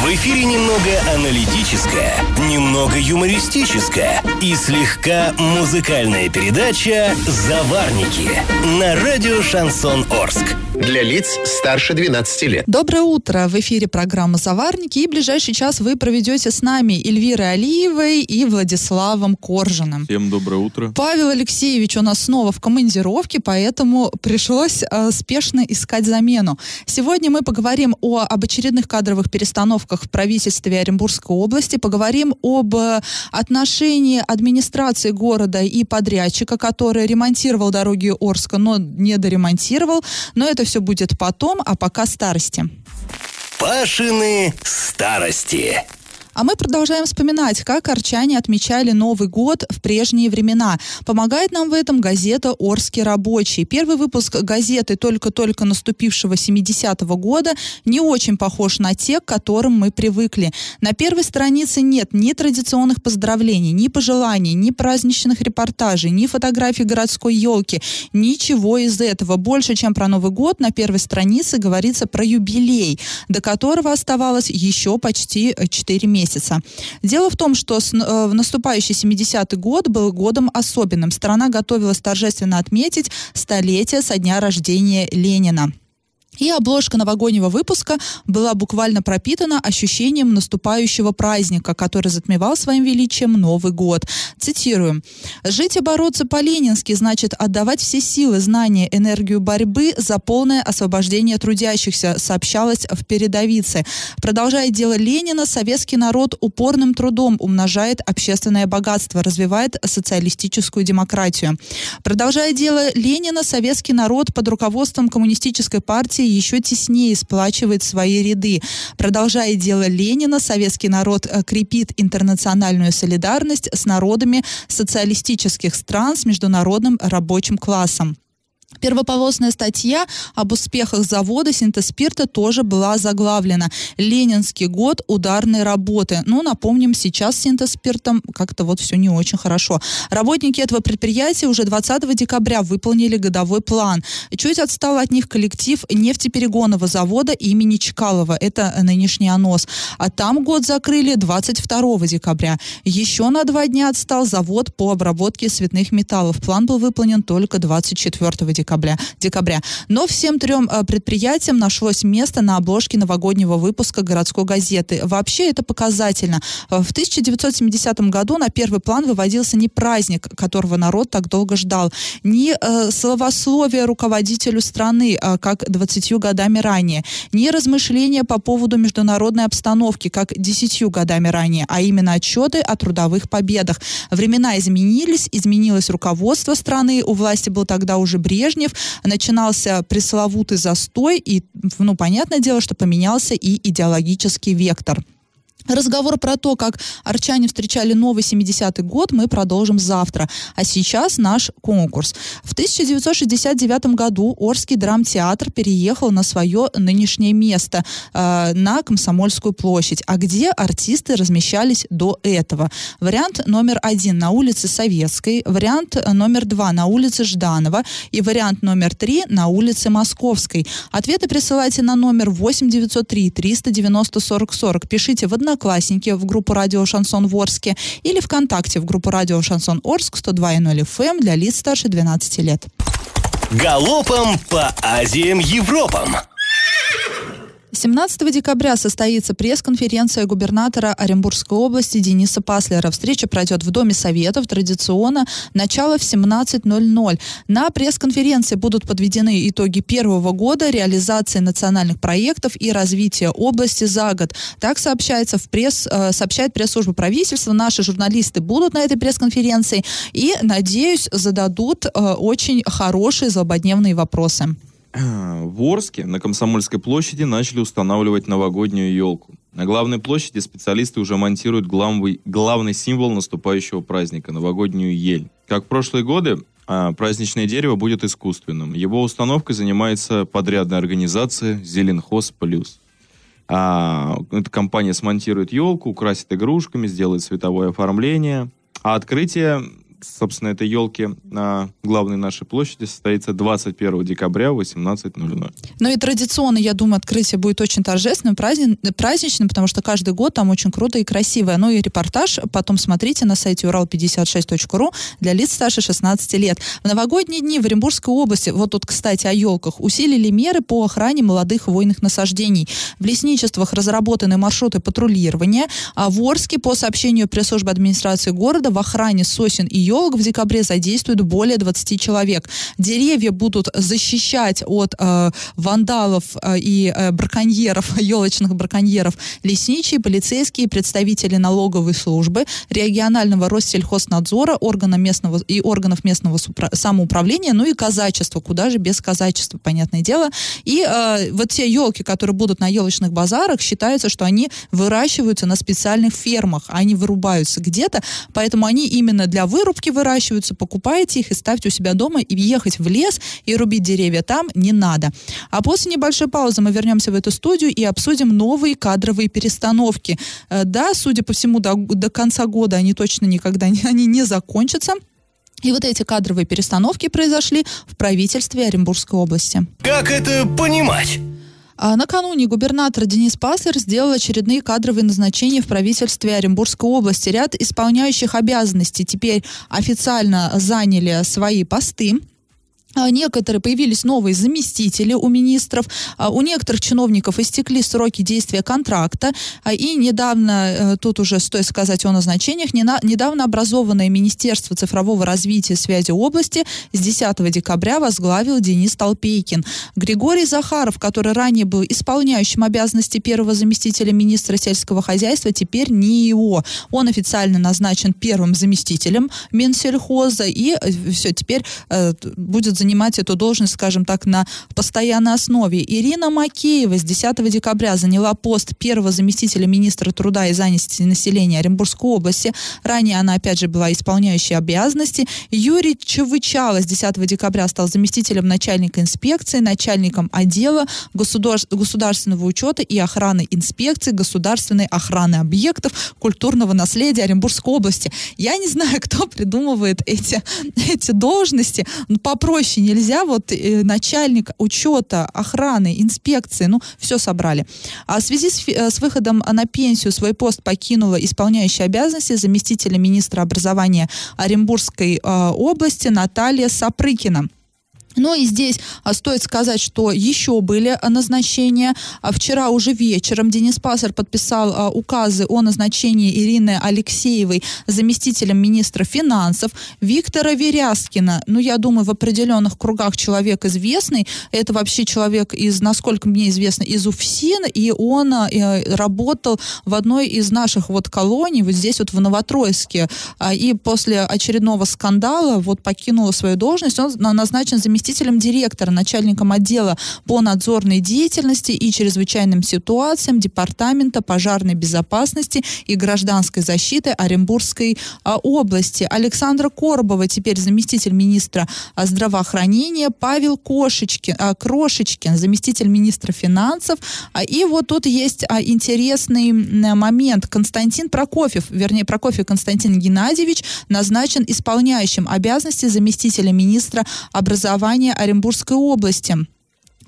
В эфире немного аналитическая, немного юмористическая и слегка музыкальная передача «Заварники» на радио «Шансон Орск». Для лиц старше 12 лет. Доброе утро! В эфире программа «Заварники», и ближайший час вы проведете с нами Эльвирой Алиевой и Владиславом Коржиным. Всем доброе утро! Павел Алексеевич у нас снова в командировке, поэтому пришлось спешно искать замену. Сегодня мы поговорим об очередных кадровых перестановках в правительстве Оренбургской области, поговорим об отношении администрации города и подрядчика, который ремонтировал дороги Орска, но не доремонтировал. Но это все будет потом, а пока старости. Пашины старости. А мы продолжаем вспоминать, как орчане отмечали Новый год в прежние времена. Помогает нам в этом газета «Орский рабочий». Первый выпуск газеты только-только наступившего 70-го года не очень похож на те, к которым мы привыкли. На первой странице нет ни традиционных поздравлений, ни пожеланий, ни праздничных репортажей, ни фотографий городской елки. Ничего из этого. Больше, чем про Новый год, на первой странице говорится про юбилей, до которого оставалось еще почти 4 месяца. Дело в том, что в наступающий 70-й год был годом особенным. Страна готовилась торжественно отметить столетие со дня рождения Ленина. И обложка новогоднего выпуска была буквально пропитана ощущением наступающего праздника, который затмевал своим величием Новый год. Цитирую. «Жить и бороться по-ленински значит отдавать все силы, знания, энергию борьбы за полное освобождение трудящихся», сообщалось в передовице. Продолжая дело Ленина, советский народ упорным трудом умножает общественное богатство, развивает социалистическую демократию. Продолжая дело Ленина, советский народ под руководством Коммунистической партии еще теснее сплачивает свои ряды. Продолжая дело Ленина, советский народ крепит интернациональную солидарность с народами социалистических стран, с международным рабочим классом. Первополосная статья об успехах завода синтезспирта тоже была заглавлена. «Ленинский год ударной работы». Ну, напомним, сейчас с синтезспиртом как-то вот все не очень хорошо. Работники этого предприятия уже 20 декабря выполнили годовой план. Чуть отстал от них коллектив нефтеперегонного завода имени Чкалова. Это нынешний АНОС. А там год закрыли 22 декабря. Еще на 2 дня отстал завод по обработке цветных металлов. План был выполнен только 24 декабря. Но всем 3 предприятиям нашлось место на обложке новогоднего выпуска городской газеты. Вообще это показательно. В 1970 году на первый план выводился не праздник, которого народ так долго ждал, не словословие руководителю страны, как 20 годами ранее, не размышления по поводу международной обстановки, как 10 годами ранее, а именно отчеты о трудовых победах. Времена изменились, изменилось руководство страны, у власти был тогда уже Брежнев, начинался пресловутый застой, и, понятное дело, что поменялся и идеологический вектор. Разговор про то, как арчане встречали новый 70-й год, мы продолжим завтра. А сейчас наш конкурс. В 1969 году Орский драмтеатр переехал на свое нынешнее место, на Комсомольскую площадь. А где артисты размещались до этого? Вариант номер 1 на улице Советской, вариант номер 2 на улице Жданова и вариант номер 3 на улице Московской. Ответы присылайте на номер 8903-390-4040. Пишите в однократно Классники в группу «Радио Шансон в Орске» или ВКонтакте в группу «Радио Шансон Орск» 102.0 FM для лиц старше 12 лет. Галопом по Азиям, Европам! 17 декабря состоится пресс-конференция губернатора Оренбургской области Дениса Паслера. Встреча пройдет в Доме Советов, традиционно, начало в 17:00. На пресс-конференции будут подведены итоги первого года реализации национальных проектов и развития области за год. Так сообщает пресс-служба правительства. Наши журналисты будут на этой пресс-конференции и, надеюсь, зададут очень хорошие злободневные вопросы. В Орске на Комсомольской площади начали устанавливать новогоднюю елку. На главной площади специалисты уже монтируют главный символ наступающего праздника – новогоднюю ель. Как в прошлые годы, праздничное дерево будет искусственным. Его установкой занимается подрядная организация «Зеленхоз плюс». Эта компания смонтирует елку, украсит игрушками, сделает световое оформление. А открытие собственно, этой елки на главной нашей площади состоится 21 декабря в 18:00. Ну и традиционно, я думаю, открытие будет очень торжественным, праздничным, потому что каждый год там очень круто и красиво. Ну и репортаж потом смотрите на сайте ural56.ru для лиц старше 16 лет. В новогодние дни в Оренбургской области, вот тут, кстати, о елках, усилили меры по охране молодых хвойных насаждений. В лесничествах разработаны маршруты патрулирования, а в Орске, по сообщению пресс-службы администрации города, в охране сосен и елок в декабре задействуют более 20 человек. Деревья будут защищать от вандалов и браконьеров, елочных браконьеров, лесничие, полицейские, представители налоговой службы, регионального Россельхознадзора, органов местного самоуправления, ну и казачества, куда же без казачества, понятное дело. И вот те елки, которые будут на елочных базарах, считается, что они выращиваются на специальных фермах, они вырубаются где-то, поэтому они именно для вырубки выращиваются, покупаете их и ставьте у себя дома, и ехать в лес и рубить деревья там не надо. А после небольшой паузы мы вернемся в эту студию и обсудим новые кадровые перестановки. Да, судя по всему, до конца года они точно никогда не закончатся. И вот эти кадровые перестановки произошли в правительстве Оренбургской области. Как это понимать? Накануне губернатор Денис Паслер сделал очередные кадровые назначения в правительстве Оренбургской области. Ряд исполняющих обязанности теперь официально заняли свои посты. Некоторые появились новые заместители у министров, у некоторых чиновников истекли сроки действия контракта, и недавно, тут уже стоит сказать о назначениях, недавно образованное Министерство цифрового развития и связи области с 10 декабря возглавил Денис Толпейкин. Григорий Захаров, который ранее был исполняющим обязанности первого заместителя министра сельского хозяйства, теперь не его. Он официально назначен первым заместителем Минсельхоза, и все, теперь будет занимать эту должность, скажем так, на постоянной основе. Ирина Макеева с 10 декабря заняла пост первого заместителя министра труда и занятости населения Оренбургской области. Ранее она, опять же, была исполняющей обязанности. Юрий Чевычалов с 10 декабря стал заместителем начальника инспекции, начальником отдела государственного учета и охраны инспекции, государственной охраны объектов культурного наследия Оренбургской области. Я не знаю, кто придумывает эти должности. Попроще нельзя, вот начальник учета, охраны, инспекции, ну, все собрали. А в связи с выходом на пенсию свой пост покинула исполняющая обязанности заместителя министра образования Оренбургской области Наталья Сапрыкина. Ну и здесь стоит сказать, что еще были назначения. Вчера уже вечером Денис Паслер подписал указы о назначении Ирины Алексеевой заместителем министра финансов, Виктора Веряскина. Ну, я думаю, в определенных кругах человек известный. Это вообще человек из, насколько мне известно, из УФСИН, и он работал в одной из наших вот колоний, вот здесь вот в Новотроицке. И после очередного скандала вот покинула свою должность. Он назначен заместителем директора, начальником отдела по надзорной деятельности и чрезвычайным ситуациям Департамента пожарной безопасности и гражданской защиты Оренбургской области. Александра Коробова теперь заместитель министра здравоохранения, Павел Кошечкин заместитель министра финансов. И вот тут есть интересный момент. Прокофьев Константин Геннадьевич назначен исполняющим обязанности заместителя министра образования Оренбургской области.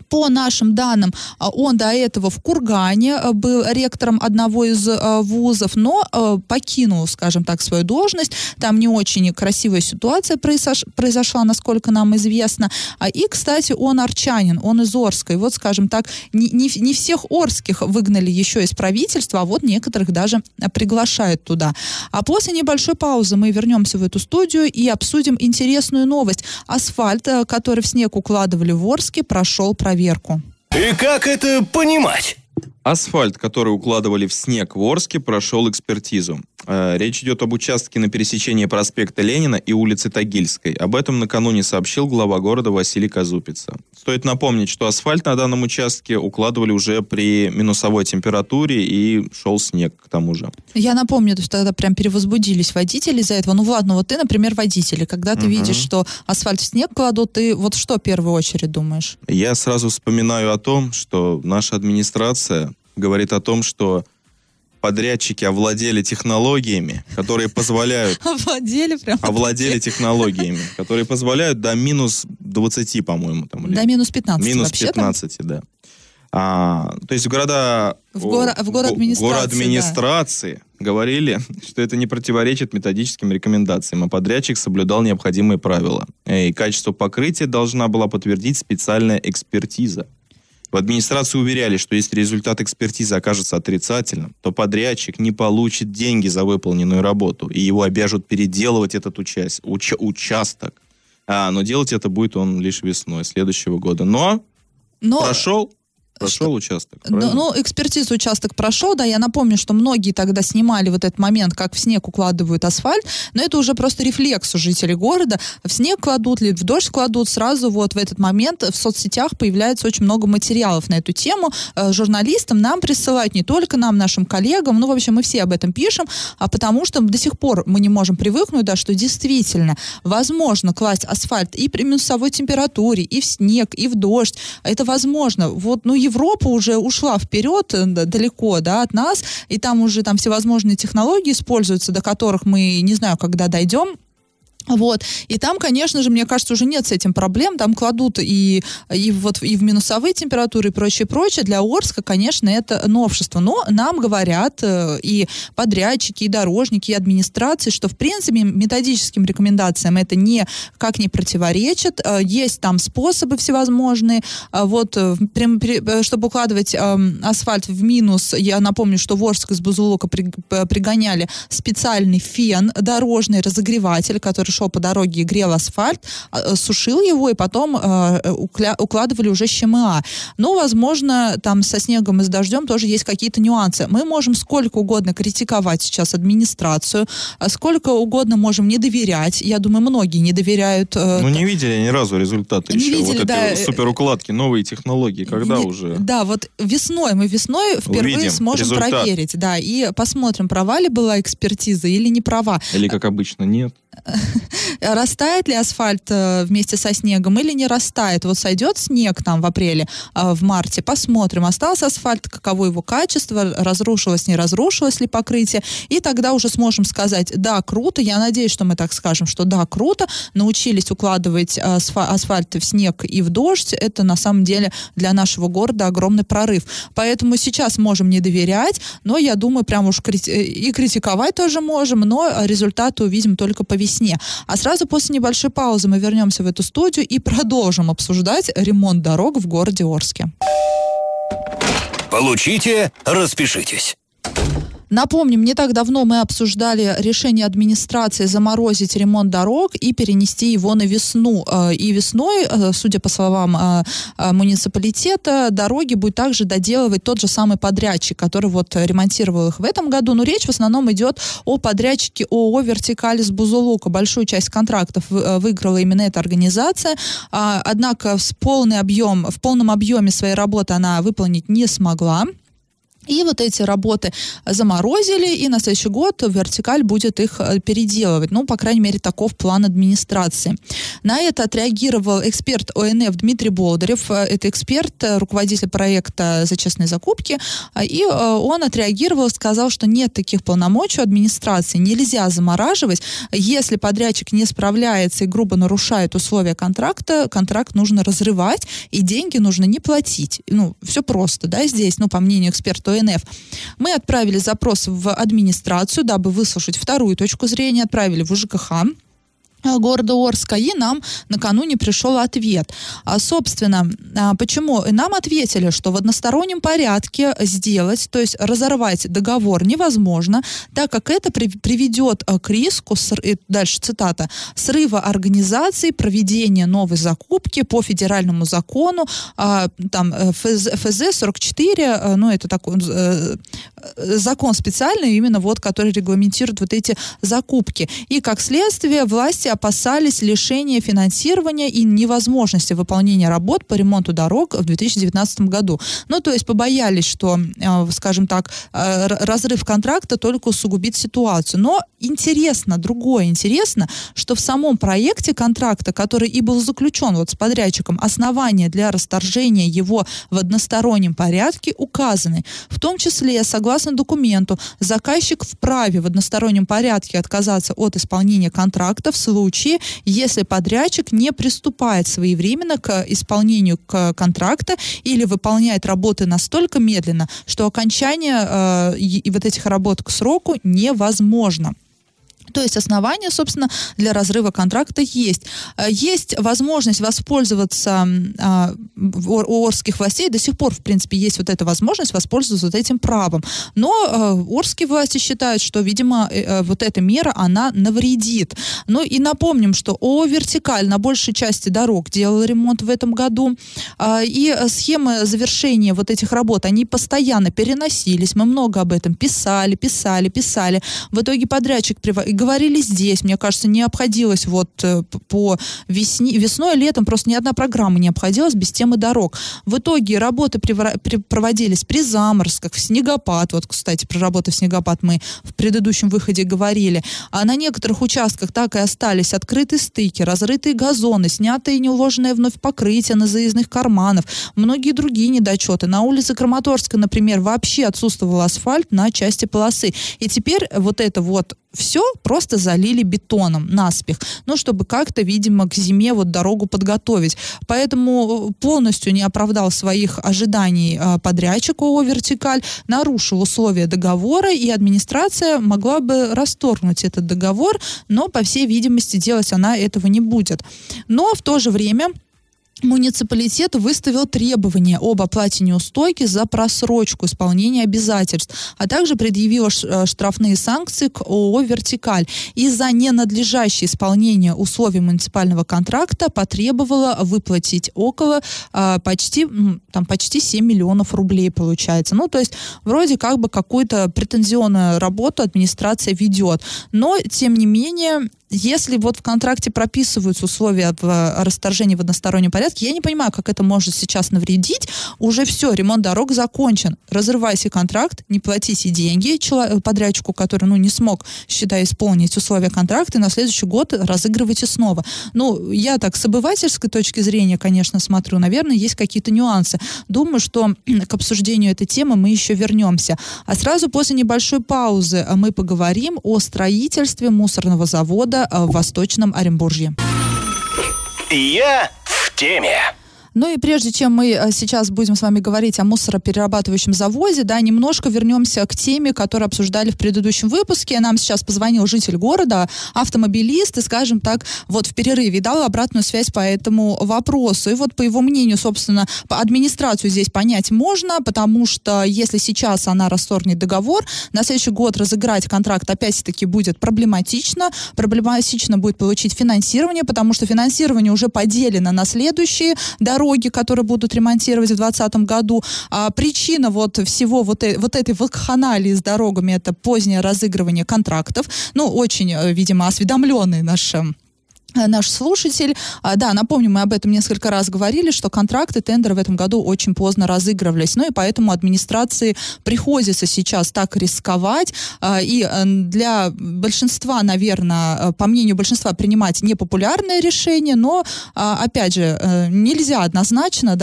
По нашим данным, он до этого в Кургане был ректором одного из вузов, но покинул, скажем так, свою должность. Там не очень красивая ситуация произошла, насколько нам известно. И, кстати, он орчанин, он из Орска. И вот, скажем так, не всех орских выгнали еще из правительства, а вот некоторых даже приглашают туда. А после небольшой паузы мы вернемся в эту студию и обсудим интересную новость. Асфальт, который в снег укладывали в Орске, прошел проверку. И как это понимать? Асфальт, который укладывали в снег в Орске, прошел экспертизу. Речь идет об участке на пересечении проспекта Ленина и улицы Тагильской. Об этом накануне сообщил глава города Василий Козупица. Стоит напомнить, что асфальт на данном участке укладывали уже при минусовой температуре и шел снег к тому же. Я напомню, то есть тогда прям перевозбудились водители из-за этого. Ну ладно, вот ты, например, водитель. Когда ты видишь, что асфальт в снег кладут, ты вот что в первую очередь думаешь? Я сразу вспоминаю о том, что наша администрация говорит о том, что подрядчики овладели технологиями, которые позволяют... Овладели прям? Овладели технологиями, которые позволяют до минус 20, по-моему. Там, или... До минус 15 минус вообще, 15, там? Да. То есть в город администрации да. говорили, что это не противоречит методическим рекомендациям, а подрядчик соблюдал необходимые правила. И качество покрытия должна была подтвердить специальная экспертиза. В администрации уверяли, что если результат экспертизы окажется отрицательным, то подрядчик не получит деньги за выполненную работу, и его обяжут переделывать этот участок. Но делать это будет он лишь весной следующего года. Но... Прошел участок, правильно? Экспертизу участок прошел, да, я напомню, что многие тогда снимали вот этот момент, как в снег укладывают асфальт, но это уже просто рефлекс у жителей города. В снег кладут, либо в дождь кладут, сразу вот в этот момент в соцсетях появляется очень много материалов на эту тему. Журналистам нам присылают, не только нам, нашим коллегам, в общем, мы все об этом пишем, потому что до сих пор мы не можем привыкнуть, да, что действительно возможно класть асфальт и при минусовой температуре, и в снег, и в дождь. Это возможно. Европа уже ушла вперед далеко, да, от нас, и там уже там всевозможные технологии используются, до которых мы не знаю, когда дойдем. И там, конечно же, мне кажется, уже нет с этим проблем. Там кладут и в минусовые температуры и прочее. Для Орска, конечно, это новшество. Но нам говорят и подрядчики, и дорожники, и администрации, что, в принципе, методическим рекомендациям это никак не противоречит. Есть там способы всевозможные. Чтобы укладывать асфальт в минус, я напомню, что в Орск из Бузулука пригоняли специальный фен, дорожный разогреватель, который шел по дороге и грел асфальт, сушил его, и потом укладывали уже ЩМА. Но, возможно, там со снегом и с дождем тоже есть какие-то нюансы. Мы можем сколько угодно критиковать сейчас администрацию, сколько угодно можем не доверять. Я думаю, многие не доверяют. Не видели ни разу результаты еще. Видели, эти суперукладки, новые технологии. Когда уже? Да, весной. Мы весной впервые увидим, сможем результат. Проверить. Да, и посмотрим, права ли была экспертиза или не права. Или, как обычно, нет. Растает ли асфальт вместе со снегом или не растает? Сойдет снег там в апреле, в марте, посмотрим, остался асфальт, каково его качество, разрушилось, не разрушилось ли покрытие, и тогда уже сможем сказать, да, круто, я надеюсь, что мы так скажем, что да, круто, научились укладывать асфальт в снег и в дождь, это на самом деле для нашего города огромный прорыв. Поэтому сейчас можем не доверять, но я думаю, прям уж и критиковать тоже можем, но результаты увидим только по весне. А сразу после небольшой паузы мы вернемся в эту студию и продолжим обсуждать ремонт дорог в городе Орске. Получите, распишитесь. Напомним, не так давно мы обсуждали решение администрации заморозить ремонт дорог и перенести его на весну. И весной, судя по словам муниципалитета, дороги будет также доделывать тот же самый подрядчик, который ремонтировал их в этом году. Но речь в основном идет о подрядчике ООО «Вертикаль» с Бузулука. Большую часть контрактов выиграла именно эта организация. Однако в полном объеме своей работы она выполнить не смогла. И эти работы заморозили, и на следующий год «Вертикаль» будет их переделывать. По крайней мере, таков план администрации. На это отреагировал эксперт ОНФ Дмитрий Болдырев. Это эксперт, руководитель проекта «За честные закупки». И он отреагировал, сказал, что нет таких полномочий у администрации. Нельзя замораживать. Если подрядчик не справляется и грубо нарушает условия контракта, контракт нужно разрывать, и деньги нужно не платить. Все просто, да, здесь, по мнению эксперта ОНФ. Мы отправили запрос в администрацию, дабы выслушать вторую точку зрения, отправили в УЖКХ города Орска, и нам накануне пришел ответ. Почему? Нам ответили, что в одностороннем порядке сделать, то есть разорвать договор невозможно, так как это приведет к риску, дальше цитата, срыва организации, проведения новой закупки по федеральному закону, ФЗ-44, это такой закон специальный, именно который регламентирует эти закупки. И как следствие власти опасались лишения финансирования и невозможности выполнения работ по ремонту дорог в 2019 году. Ну, то есть побоялись, что, скажем так, разрыв контракта только усугубит ситуацию. Но интересно, другое интересно, что в самом проекте контракта, который и был заключен вот с подрядчиком, основания для расторжения его в одностороннем порядке указаны. В том числе, согласно документу, заказчик вправе в одностороннем порядке отказаться от исполнения контракта в случае, если подрядчик не приступает своевременно к исполнению контракта или выполняет работы настолько медленно, что окончание вот этих работ к сроку невозможно. То есть основания, собственно, для разрыва контракта есть. Есть возможность воспользоваться у орских властей, до сих пор, в принципе, есть вот эта возможность воспользоваться вот этим правом. Но орские власти считают, что, видимо, вот эта мера, она навредит. Ну и напомним, что «Вертикаль» на большей части дорог делал ремонт в этом году. И схемы завершения вот этих работ, они постоянно переносились. Мы много об этом писали. В итоге подрядчик говорили здесь, мне кажется, не обходилось вот по весной, летом просто ни одна программа не обходилась без темы дорог. В итоге работы проводились при заморозках, в снегопад. Вот, кстати, про работу в снегопад мы в предыдущем выходе говорили. А на некоторых участках так и остались открытые стыки, разрытые газоны, снятые и неуложенное вновь покрытие на заездных карманов, многие другие недочеты. На улице Краматорска, например, вообще отсутствовал асфальт на части полосы. И теперь вот это вот все просто залили бетоном наспех, ну, чтобы как-то, видимо, к зиме вот дорогу подготовить. Поэтому полностью не оправдал своих ожиданий подрядчик ООО «Вертикаль», нарушил условия договора, и администрация могла бы расторгнуть этот договор, но, по всей видимости, делать она этого не будет. Но в то же время муниципалитет выставил требования об оплате неустойки за просрочку исполнения обязательств, а также предъявил штрафные санкции к ООО «Вертикаль». И за ненадлежащее исполнение условий муниципального контракта потребовало выплатить почти 7 миллионов рублей, получается. Ну, то есть, вроде как бы какую-то претензионную работу администрация ведет. Но, тем не менее, если вот в контракте прописываются условия о расторжении в одностороннем порядке, я не понимаю, как это может сейчас навредить. Уже все, ремонт дорог закончен. Разрывайте контракт, не платите деньги подрядчику, который, не смог, считай, исполнить условия контракта, и на следующий год разыгрывайте снова. Ну, я так с обывательской точки зрения, конечно, смотрю. Наверное, есть какие-то нюансы. Думаю, что к обсуждению этой темы мы еще вернемся. А сразу после небольшой паузы мы поговорим о строительстве мусорного завода в Восточном Оренбурге. Я в теме. Ну и прежде чем мы сейчас будем с вами говорить о мусороперерабатывающем заводе, немножко вернемся к теме, которую обсуждали в предыдущем выпуске. Нам сейчас позвонил житель города, автомобилист, и, скажем так, вот в перерыве дал обратную связь по этому вопросу. И вот, по его мнению, собственно, администрацию здесь понять можно, потому что если сейчас она расторгнет договор, на следующий год разыграть контракт опять-таки будет проблематично. Проблематично будет получить финансирование, потому что финансирование уже поделено на следующие дороги, которые будут ремонтировать в 2020 году. Причина вот всего вот этой вакханалии с дорогами — это позднее разыгрывание контрактов. Ну, очень, видимо, осведомленный наш слушатель. Напомню, мы об этом несколько раз говорили, что контракты, тендеры в этом году очень поздно разыгрывались. Ну и поэтому администрации приходится сейчас так рисковать. И для большинства, наверное, по мнению большинства, принимать непопулярное решение, но, опять же, нельзя однозначно,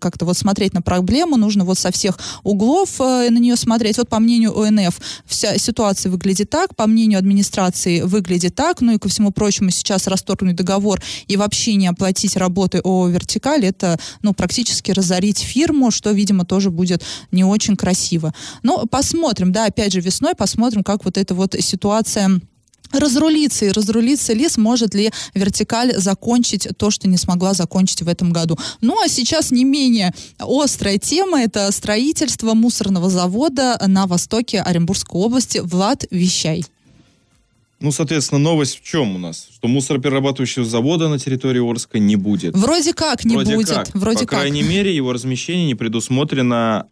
как-то вот смотреть на проблему, нужно вот со всех углов на нее смотреть. Вот по мнению ОНФ вся ситуация выглядит так, по мнению администрации выглядит так, ну и ко всему прочему сейчас расторгнуть договор и вообще не оплатить работы ООО «Вертикаль», это практически разорить фирму, что, видимо, тоже будет не очень красиво. Но посмотрим, опять же, весной посмотрим, как вот эта вот ситуация разрулиться, и разрулиться ли, сможет ли «Вертикаль» закончить то, что не смогла закончить в этом году. Ну, а сейчас не менее острая тема — это строительство мусорного завода на востоке Оренбургской области. Влад, вещай. Ну, соответственно, новость в чем у нас? Что мусороперерабатывающего завода на территории Орска не будет. Вроде как не будет. По крайней мере, его размещение не предусмотрено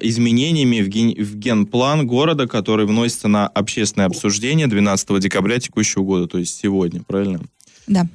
изменениями в генплан города, который вносится на общественное обсуждение 12 декабря текущего года, то есть сегодня, правильно? Да.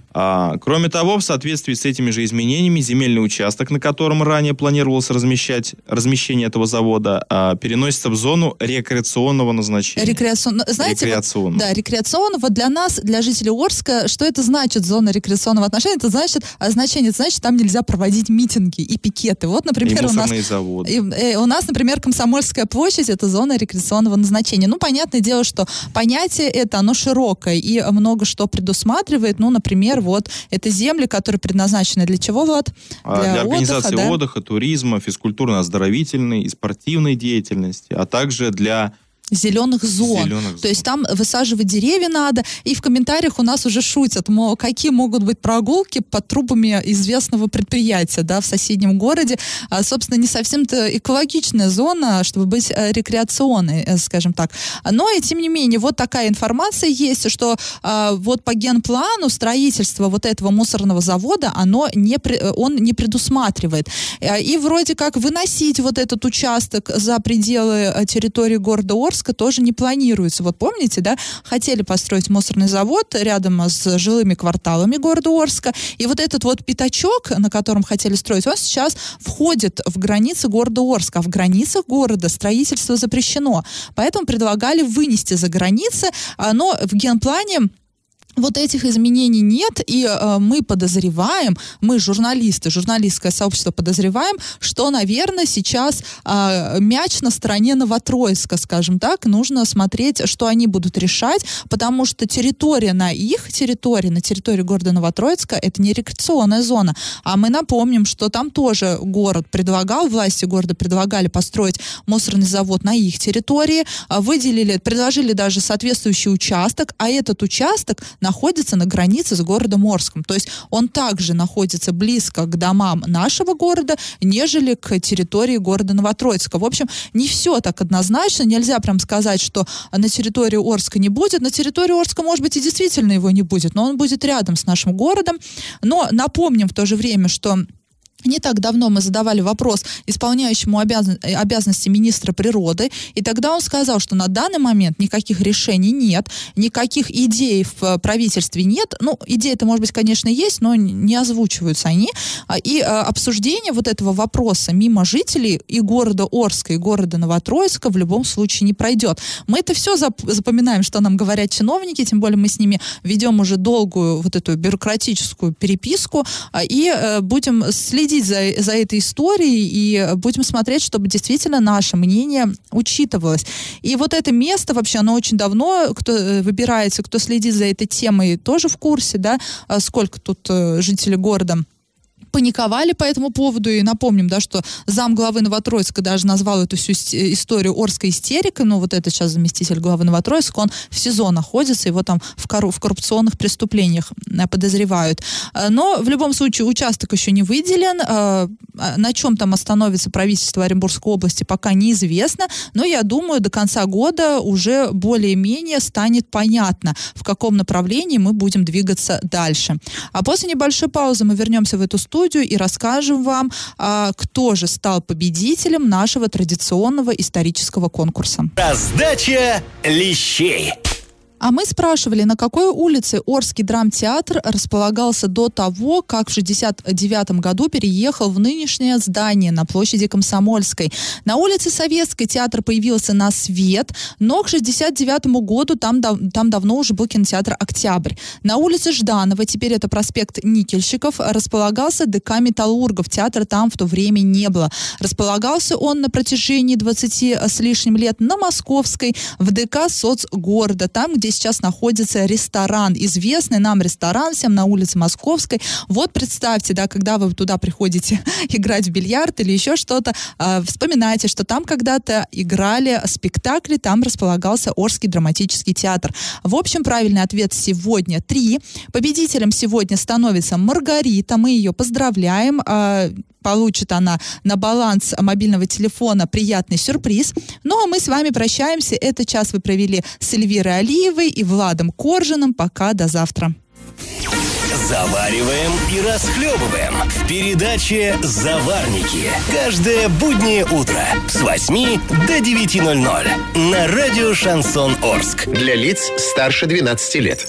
Кроме того, в соответствии с этими же изменениями земельный участок, на котором ранее планировалось размещение этого завода, переносится в зону рекреационного назначения. Рекреационного. Да, рекреационного. Для нас, для жителей Орска, что это значит зона рекреационного отношения? Это значит, там нельзя проводить митинги и пикеты. Вот, например, у нас, например, Комсомольская площадь — это зона рекреационного назначения. Ну, понятное дело, что понятие это, оно широкое и много что предусматривает. Ну, например, вот это земли, которые предназначены для чего, Влад? Для организации отдыха, туризма, физкультурно-оздоровительной и спортивной деятельности, а также для... Зеленых зон. То есть там высаживать деревья надо. И в комментариях у нас уже шутят, мол, какие могут быть прогулки под трубами известного предприятия, да, в соседнем городе. Собственно, не совсем-то экологичная зона, чтобы быть рекреационной, скажем так. Но и тем не менее, вот такая информация есть, что вот по генплану строительство вот этого мусорного завода, он не предусматривает. И вроде как выносить вот этот участок за пределы территории города Орска тоже не планируется. Вот помните, да, хотели построить мусорный завод рядом с жилыми кварталами города Орска, и вот этот вот пятачок, на котором хотели строить, он сейчас входит в границы города Орска, а в границах города строительство запрещено. Поэтому предлагали вынести за границы, но в генплане вот этих изменений нет, и мы подозреваем, мы журналисты, журналистское сообщество подозреваем, что, наверное, сейчас мяч на стороне Новотроицка, скажем так, нужно смотреть, что они будут решать, потому что территория на их территории, на территории города Новотроицка, это не рекреационная зона, а мы напомним, что там тоже город предлагал, власти города предлагали построить мусорный завод на их территории, предложили даже соответствующий участок, а этот участок находится на границе с городом Орском. То есть он также находится близко к домам нашего города, нежели к территории города Новотроицка. В общем, не все так однозначно. Нельзя прям сказать, что на территории Орска не будет. На территории Орска, может быть, и действительно его не будет, но он будет рядом с нашим городом. Но напомним в то же время, что не так давно мы задавали вопрос исполняющему обязанности министра природы, и тогда он сказал, что на данный момент никаких решений нет, никаких идей в правительстве нет. Ну, идеи-то, может быть, конечно, есть, но не озвучиваются они. И обсуждение вот этого вопроса мимо жителей и города Орска, и города Новотроицка в любом случае не пройдет. Мы это все запоминаем, что нам говорят чиновники, тем более мы с ними ведем уже долгую вот эту бюрократическую переписку, и будем следить за этой историей и будем смотреть, чтобы действительно наше мнение учитывалось. И вот это место вообще, оно очень давно, кто выбирается, кто следит за этой темой, тоже в курсе, да, сколько тут жителей города паниковали по этому поводу. И напомним, да, что зам главы Новотроицка даже назвал эту всю историю Орской истерикой. Ну, вот это сейчас заместитель главы Новотроицка, он в СИЗО находится, его там в коррупционных преступлениях подозревают. Но в любом случае участок еще не выделен. На чем там остановится правительство Оренбургской области, пока неизвестно. Но я думаю, до конца года уже более-менее станет понятно, в каком направлении мы будем двигаться дальше. А после небольшой паузы мы вернемся в эту студию и расскажем вам, кто же стал победителем нашего традиционного исторического конкурса. Раздача лещей. А мы спрашивали, на какой улице Орский драмтеатр располагался до того, как в 1969 году переехал в нынешнее здание на площади Комсомольской. На улице Советской театр появился на свет, но к 1969 году там давно уже был кинотеатр «Октябрь». На улице Жданова, теперь это проспект Никельщиков, располагался ДК «Металлургов». Театра там в то время не было. Располагался он на протяжении 20 с лишним лет на Московской, в ДК «Соцгорода», там, где сейчас находится ресторан, известный нам ресторан всем на улице Московской. Вот представьте, да, когда вы туда приходите играть в бильярд или еще что-то, вспоминайте, что там когда-то играли спектакли, там располагался Орский драматический театр. В общем, правильный ответ сегодня 3. Победителем сегодня становится Маргарита, мы ее поздравляем. Получит она на баланс мобильного телефона приятный сюрприз. Ну, а мы с вами прощаемся. Этот час вы провели с Эльвирой Алиевой и Владом Коржиным. Пока, до завтра. Завариваем и расхлебываем в передаче «Заварники». Каждое буднее утро с 8 до 9:00 на радио «Шансон Орск». Для лиц старше 12 лет.